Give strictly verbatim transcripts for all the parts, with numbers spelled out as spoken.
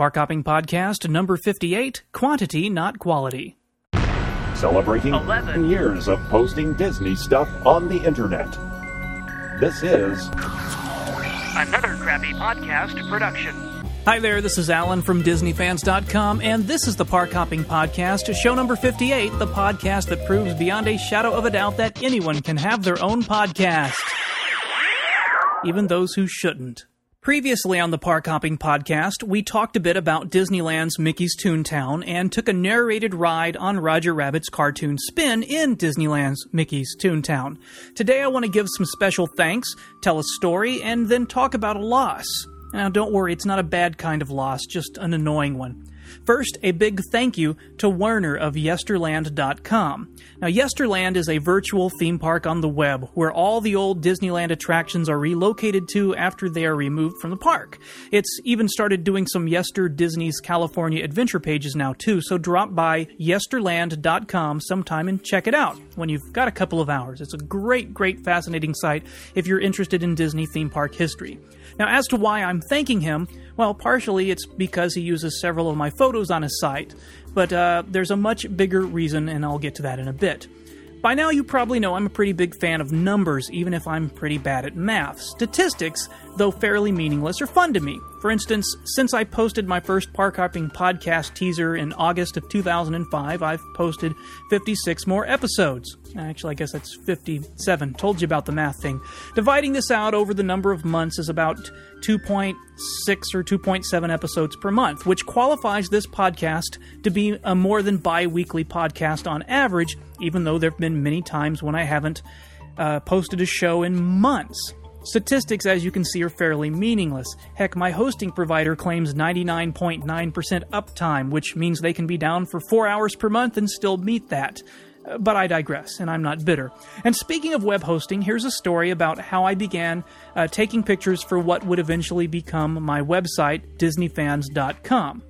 Park Hopping Podcast number fifty-eight, Quantity Not Quality. Celebrating eleven years of posting Disney stuff on the internet. This is Another Crappy Podcast production. Hi there, this is Alan from Disney Fans dot com, and this is the Park Hopping Podcast, show number fifty-eight, the podcast that proves beyond a shadow of a doubt that anyone can have their own podcast, even those who shouldn't. Previously on the Park Hopping Podcast, we talked a bit about Disneyland's Mickey's Toontown and took a narrated ride on Roger Rabbit's cartoon spin in Disneyland's Mickey's Toontown. Today I want to give some special thanks, tell a story, and then talk about a loss. Now don't worry, it's not a bad kind of loss, just an annoying one. First, a big thank you to Werner of Yesterland dot com. Now, Yesterland is a virtual theme park on the web where all the old Disneyland attractions are relocated to after they are removed from the park. It's even started doing some Yester Disney's California Adventure pages now, too, so drop by Yesterland dot com sometime and check it out when you've got a couple of hours. It's a great, great, fascinating site if you're interested in Disney theme park history. Now, as to why I'm thanking him, well, partially it's because he uses several of my photos on his site, but uh, there's a much bigger reason, and I'll get to that in a bit. By now, you probably know I'm a pretty big fan of numbers, even if I'm pretty bad at math. Statistics, though fairly meaningless, are fun to me. For instance, since I posted my first Park Hopping Podcast teaser in August of two thousand five, I've posted fifty-six more episodes. Actually, I guess that's fifty-seven. Told you about the math thing. Dividing this out over the number of months is about two point six or two point seven episodes per month, which qualifies this podcast to be a more than bi-weekly podcast on average, even though there have been many times when I haven't uh, posted a show in months. Statistics, as you can see, are fairly meaningless. Heck, my hosting provider claims ninety-nine point nine percent uptime, which means they can be down for four hours per month and still meet that. But I digress, and I'm not bitter. And speaking of web hosting, here's a story about how I began uh, taking pictures for what would eventually become my website, Disney Fans dot com.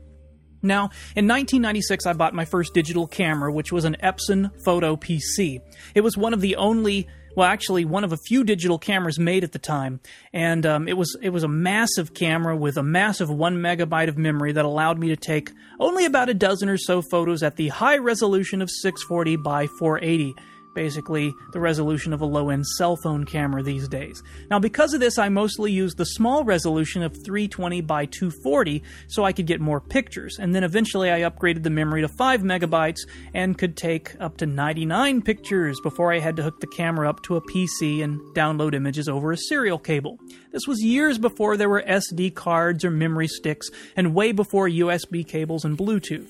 Now, in nineteen ninety-six, I bought my first digital camera, which was an Epson Photo P C. It was one of the only... Well, actually, one of a few digital cameras made at the time, and um, it was it was a massive camera with a massive one megabyte of memory that allowed me to take only about a dozen or so photos at the high resolution of six forty by four eighty, basically the resolution of a low-end cell phone camera these days. Now, because of this, I mostly used the small resolution of three twenty by two forty so I could get more pictures, and then eventually I upgraded the memory to five megabytes and could take up to ninety-nine pictures before I had to hook the camera up to a P C and download images over a serial cable. This was years before there were S D cards or memory sticks, and way before U S B cables and Bluetooth.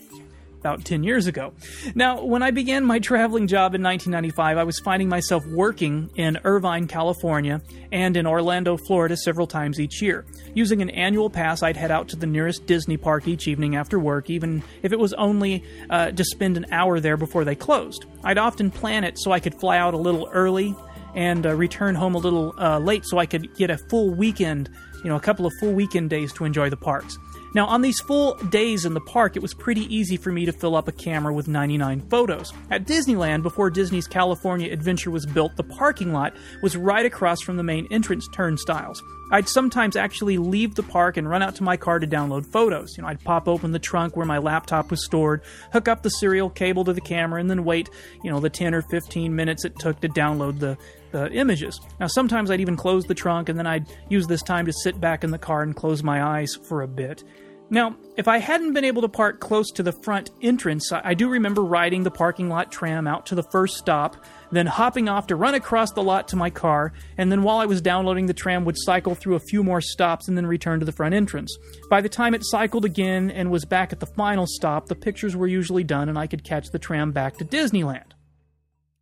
About ten years ago. Now, when I began my traveling job in nineteen ninety-five, I was finding myself working in Irvine, California, and in Orlando, Florida several times each year. Using an annual pass, I'd head out to the nearest Disney park each evening after work, even if it was only uh, to spend an hour there before they closed. I'd often plan it so I could fly out a little early and uh, return home a little uh, late so I could get a full weekend, you know, a couple of full weekend days to enjoy the parks. Now, on these full days in the park, it was pretty easy for me to fill up a camera with ninety-nine photos. At Disneyland, before Disney's California Adventure was built, the parking lot was right across from the main entrance turnstiles. I'd sometimes actually leave the park and run out to my car to download photos. You know, I'd pop open the trunk where my laptop was stored, hook up the serial cable to the camera, and then wait, you know, the ten or fifteen minutes it took to download the the images. Now, sometimes I'd even close the trunk, and then I'd use this time to sit back in the car and close my eyes for a bit. Now, if I hadn't been able to park close to the front entrance, I do remember riding the parking lot tram out to the first stop, then hopping off to run across the lot to my car, and then while I was downloading, the tram would cycle through a few more stops and then return to the front entrance. By the time it cycled again and was back at the final stop, the pictures were usually done and I could catch the tram back to Disneyland.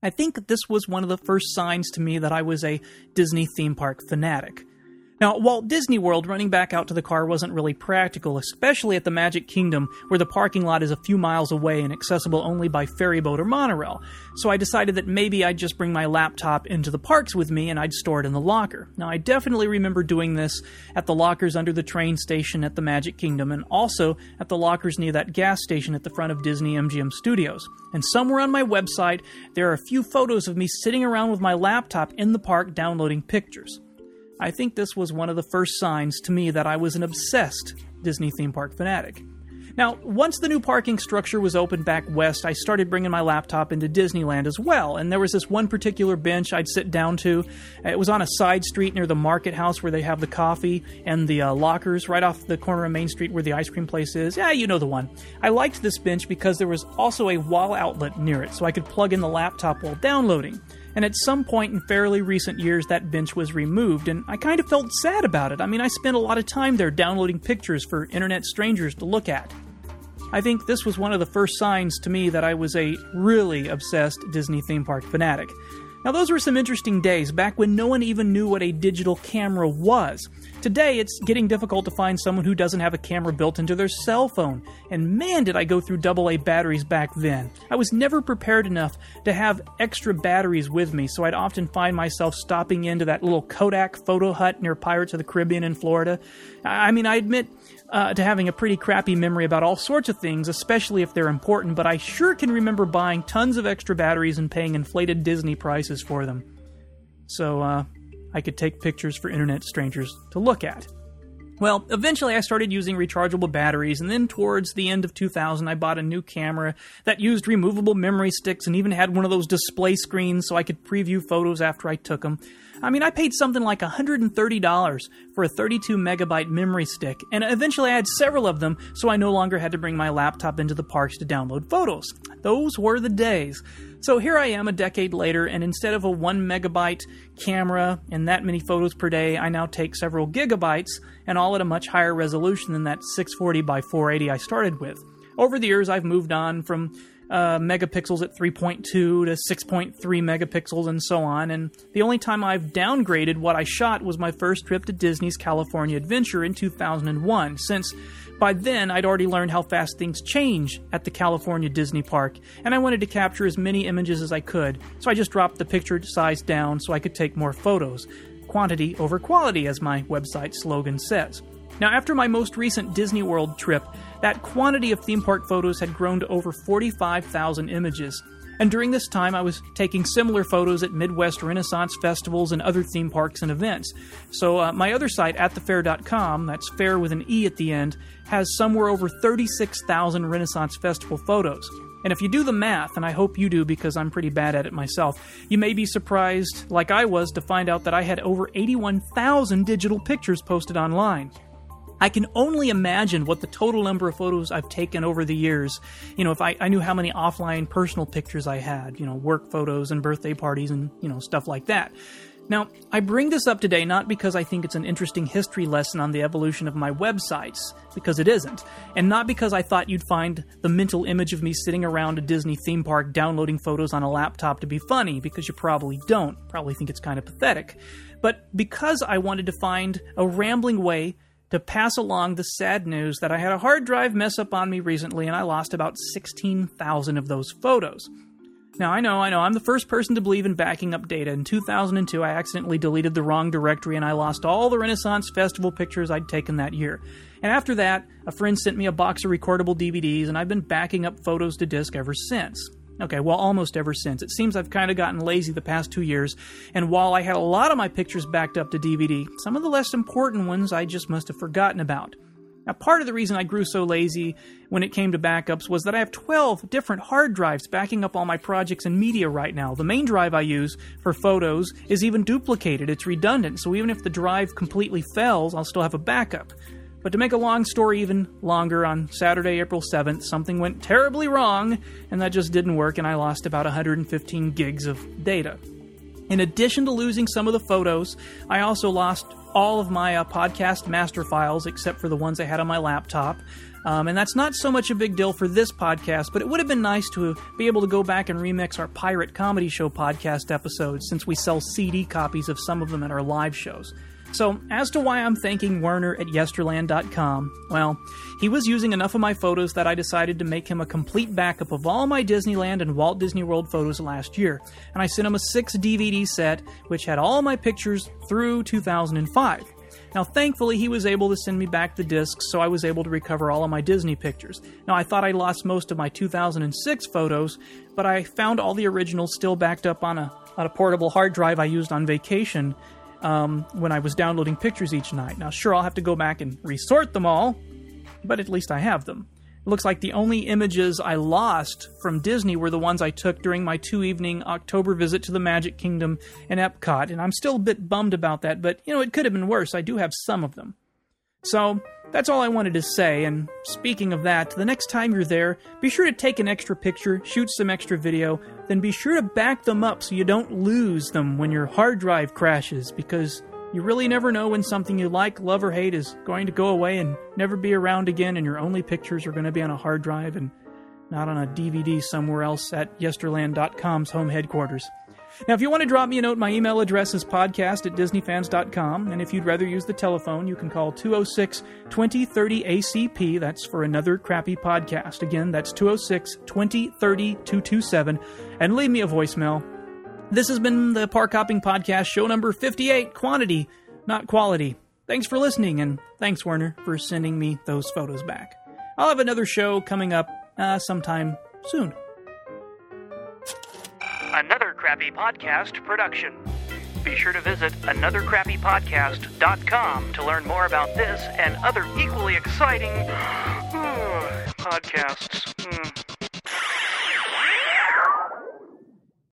I think this was one of the first signs to me that I was a Disney theme park fanatic. Now, at Walt Disney World, running back out to the car wasn't really practical, especially at the Magic Kingdom, where the parking lot is a few miles away and accessible only by ferry boat or monorail. So I decided that maybe I'd just bring my laptop into the parks with me and I'd store it in the locker. Now, I definitely remember doing this at the lockers under the train station at the Magic Kingdom, and also at the lockers near that gas station at the front of Disney M G M Studios. And somewhere on my website, there are a few photos of me sitting around with my laptop in the park downloading pictures. I think this was one of the first signs to me that I was an obsessed Disney theme park fanatic. Now, once the new parking structure was open back west, I started bringing my laptop into Disneyland as well, and there was this one particular bench I'd sit down to. It was on a side street near the market house where they have the coffee and the uh, lockers, right off the corner of Main Street where the ice cream place is. Yeah, you know the one. I liked this bench because there was also a wall outlet near it, so I could plug in the laptop while downloading. And at some point in fairly recent years, that bench was removed, and I kind of felt sad about it. I mean, I spent a lot of time there downloading pictures for internet strangers to look at. I think this was one of the first signs to me that I was a really obsessed Disney theme park fanatic. Now, those were some interesting days, back when no one even knew what a digital camera was. Today, it's getting difficult to find someone who doesn't have a camera built into their cell phone. And man, did I go through double A batteries back then. I was never prepared enough to have extra batteries with me, so I'd often find myself stopping into that little Kodak photo hut near Pirates of the Caribbean in Florida. I mean, I admit uh, to having a pretty crappy memory about all sorts of things, especially if they're important, but I sure can remember buying tons of extra batteries and paying inflated Disney prices for them, so uh, I could take pictures for internet strangers to look at. Well, eventually I started using rechargeable batteries, and then towards the end of two thousand, I bought a new camera that used removable memory sticks and even had one of those display screens so I could preview photos after I took them. I mean, I paid something like one hundred thirty dollars for a thirty-two megabyte memory stick, and eventually I had several of them, so I no longer had to bring my laptop into the parks to download photos. Those were the days. So here I am a decade later, and instead of a one megabyte camera and that many photos per day, I now take several gigabytes, and all at a much higher resolution than that six forty by four eighty I started with. Over the years, I've moved on from Uh, megapixels at three point two to six point three megapixels and so on, and the only time I've downgraded what I shot was my first trip to Disney's California Adventure in two thousand one, since by then I'd already learned how fast things change at the California Disney Park, and I wanted to capture as many images as I could, so I just dropped the picture size down so I could take more photos. Quantity over quality, as my website slogan says. Now, after my most recent Disney World trip, that quantity of theme park photos had grown to over forty-five thousand images. And during this time, I was taking similar photos at Midwest Renaissance festivals and other theme parks and events. So uh, my other site, at the fair dot com, that's fair with an E at the end, has somewhere over thirty-six thousand Renaissance Festival photos. And if you do the math, and I hope you do because I'm pretty bad at it myself, you may be surprised, like I was, to find out that I had over eighty-one thousand digital pictures posted online. I can only imagine what the total number of photos I've taken over the years, you know, if I, I knew how many offline personal pictures I had, you know, work photos and birthday parties and, you know, stuff like that. Now, I bring this up today not because I think it's an interesting history lesson on the evolution of my websites, because it isn't, and not because I thought you'd find the mental image of me sitting around a Disney theme park downloading photos on a laptop to be funny, because you probably don't, probably think it's kind of pathetic, but because I wanted to find a rambling way to pass along the sad news that I had a hard drive mess up on me recently and I lost about sixteen thousand of those photos. Now, I know, I know, I'm the first person to believe in backing up data. In two thousand two, I accidentally deleted the wrong directory and I lost all the Renaissance Festival pictures I'd taken that year. And after that, a friend sent me a box of recordable D V Ds and I've been backing up photos to disk ever since. Okay, well, almost ever since. It seems I've kind of gotten lazy the past two years, and while I had a lot of my pictures backed up to D V D, some of the less important ones I just must have forgotten about. Now, part of the reason I grew so lazy when it came to backups was that I have twelve different hard drives backing up all my projects and media right now. The main drive I use for photos is even duplicated. It's redundant, so even if the drive completely fails, I'll still have a backup. But to make a long story even longer, on Saturday, April seventh, something went terribly wrong, and that just didn't work, and I lost about one hundred fifteen gigs of data. In addition to losing some of the photos, I also lost all of my uh, podcast master files, except for the ones I had on my laptop. Um, and that's not so much a big deal for this podcast, but it would have been nice to be able to go back and remix our Pirate Comedy Show podcast episodes, since we sell C D copies of some of them at our live shows. So, as to why I'm thanking Werner at Yesterland dot com, well, he was using enough of my photos that I decided to make him a complete backup of all my Disneyland and Walt Disney World photos last year, and I sent him a six D V D set, which had all my pictures through two thousand five. Now, thankfully, he was able to send me back the discs, so I was able to recover all of my Disney pictures. Now, I thought I lost most of my two thousand six photos, but I found all the originals still backed up on a, on a portable hard drive I used on vacation, um, when I was downloading pictures each night. Now, sure, I'll have to go back and resort them all, but at least I have them. It looks like the only images I lost from Disney were the ones I took during my two-evening October visit to the Magic Kingdom and Epcot, and I'm still a bit bummed about that, but, you know, it could have been worse. I do have some of them. So that's all I wanted to say, and speaking of that, the next time you're there, be sure to take an extra picture, shoot some extra video, then be sure to back them up so you don't lose them when your hard drive crashes, because you really never know when something you like, love, or hate is going to go away and never be around again, and your only pictures are going to be on a hard drive and not on a D V D somewhere else at Yesterland dot com's home headquarters. Now, if you want to drop me a note, my email address is podcast at Disney Fans dot com, and if you'd rather use the telephone, you can call two oh six, two oh three oh A C P. That's for Another Crappy Podcast. Again, that's two oh six, two oh three oh, two two seven, and leave me a voicemail. This has been the Park Hopping Podcast, show number fifty-eight, quantity, not quality. Thanks for listening, and thanks, Werner, for sending me those photos back. I'll have another show coming up uh, sometime soon. Another Crappy Podcast production. Be sure to visit another crappy podcast dot com to learn more about this and other equally exciting podcasts.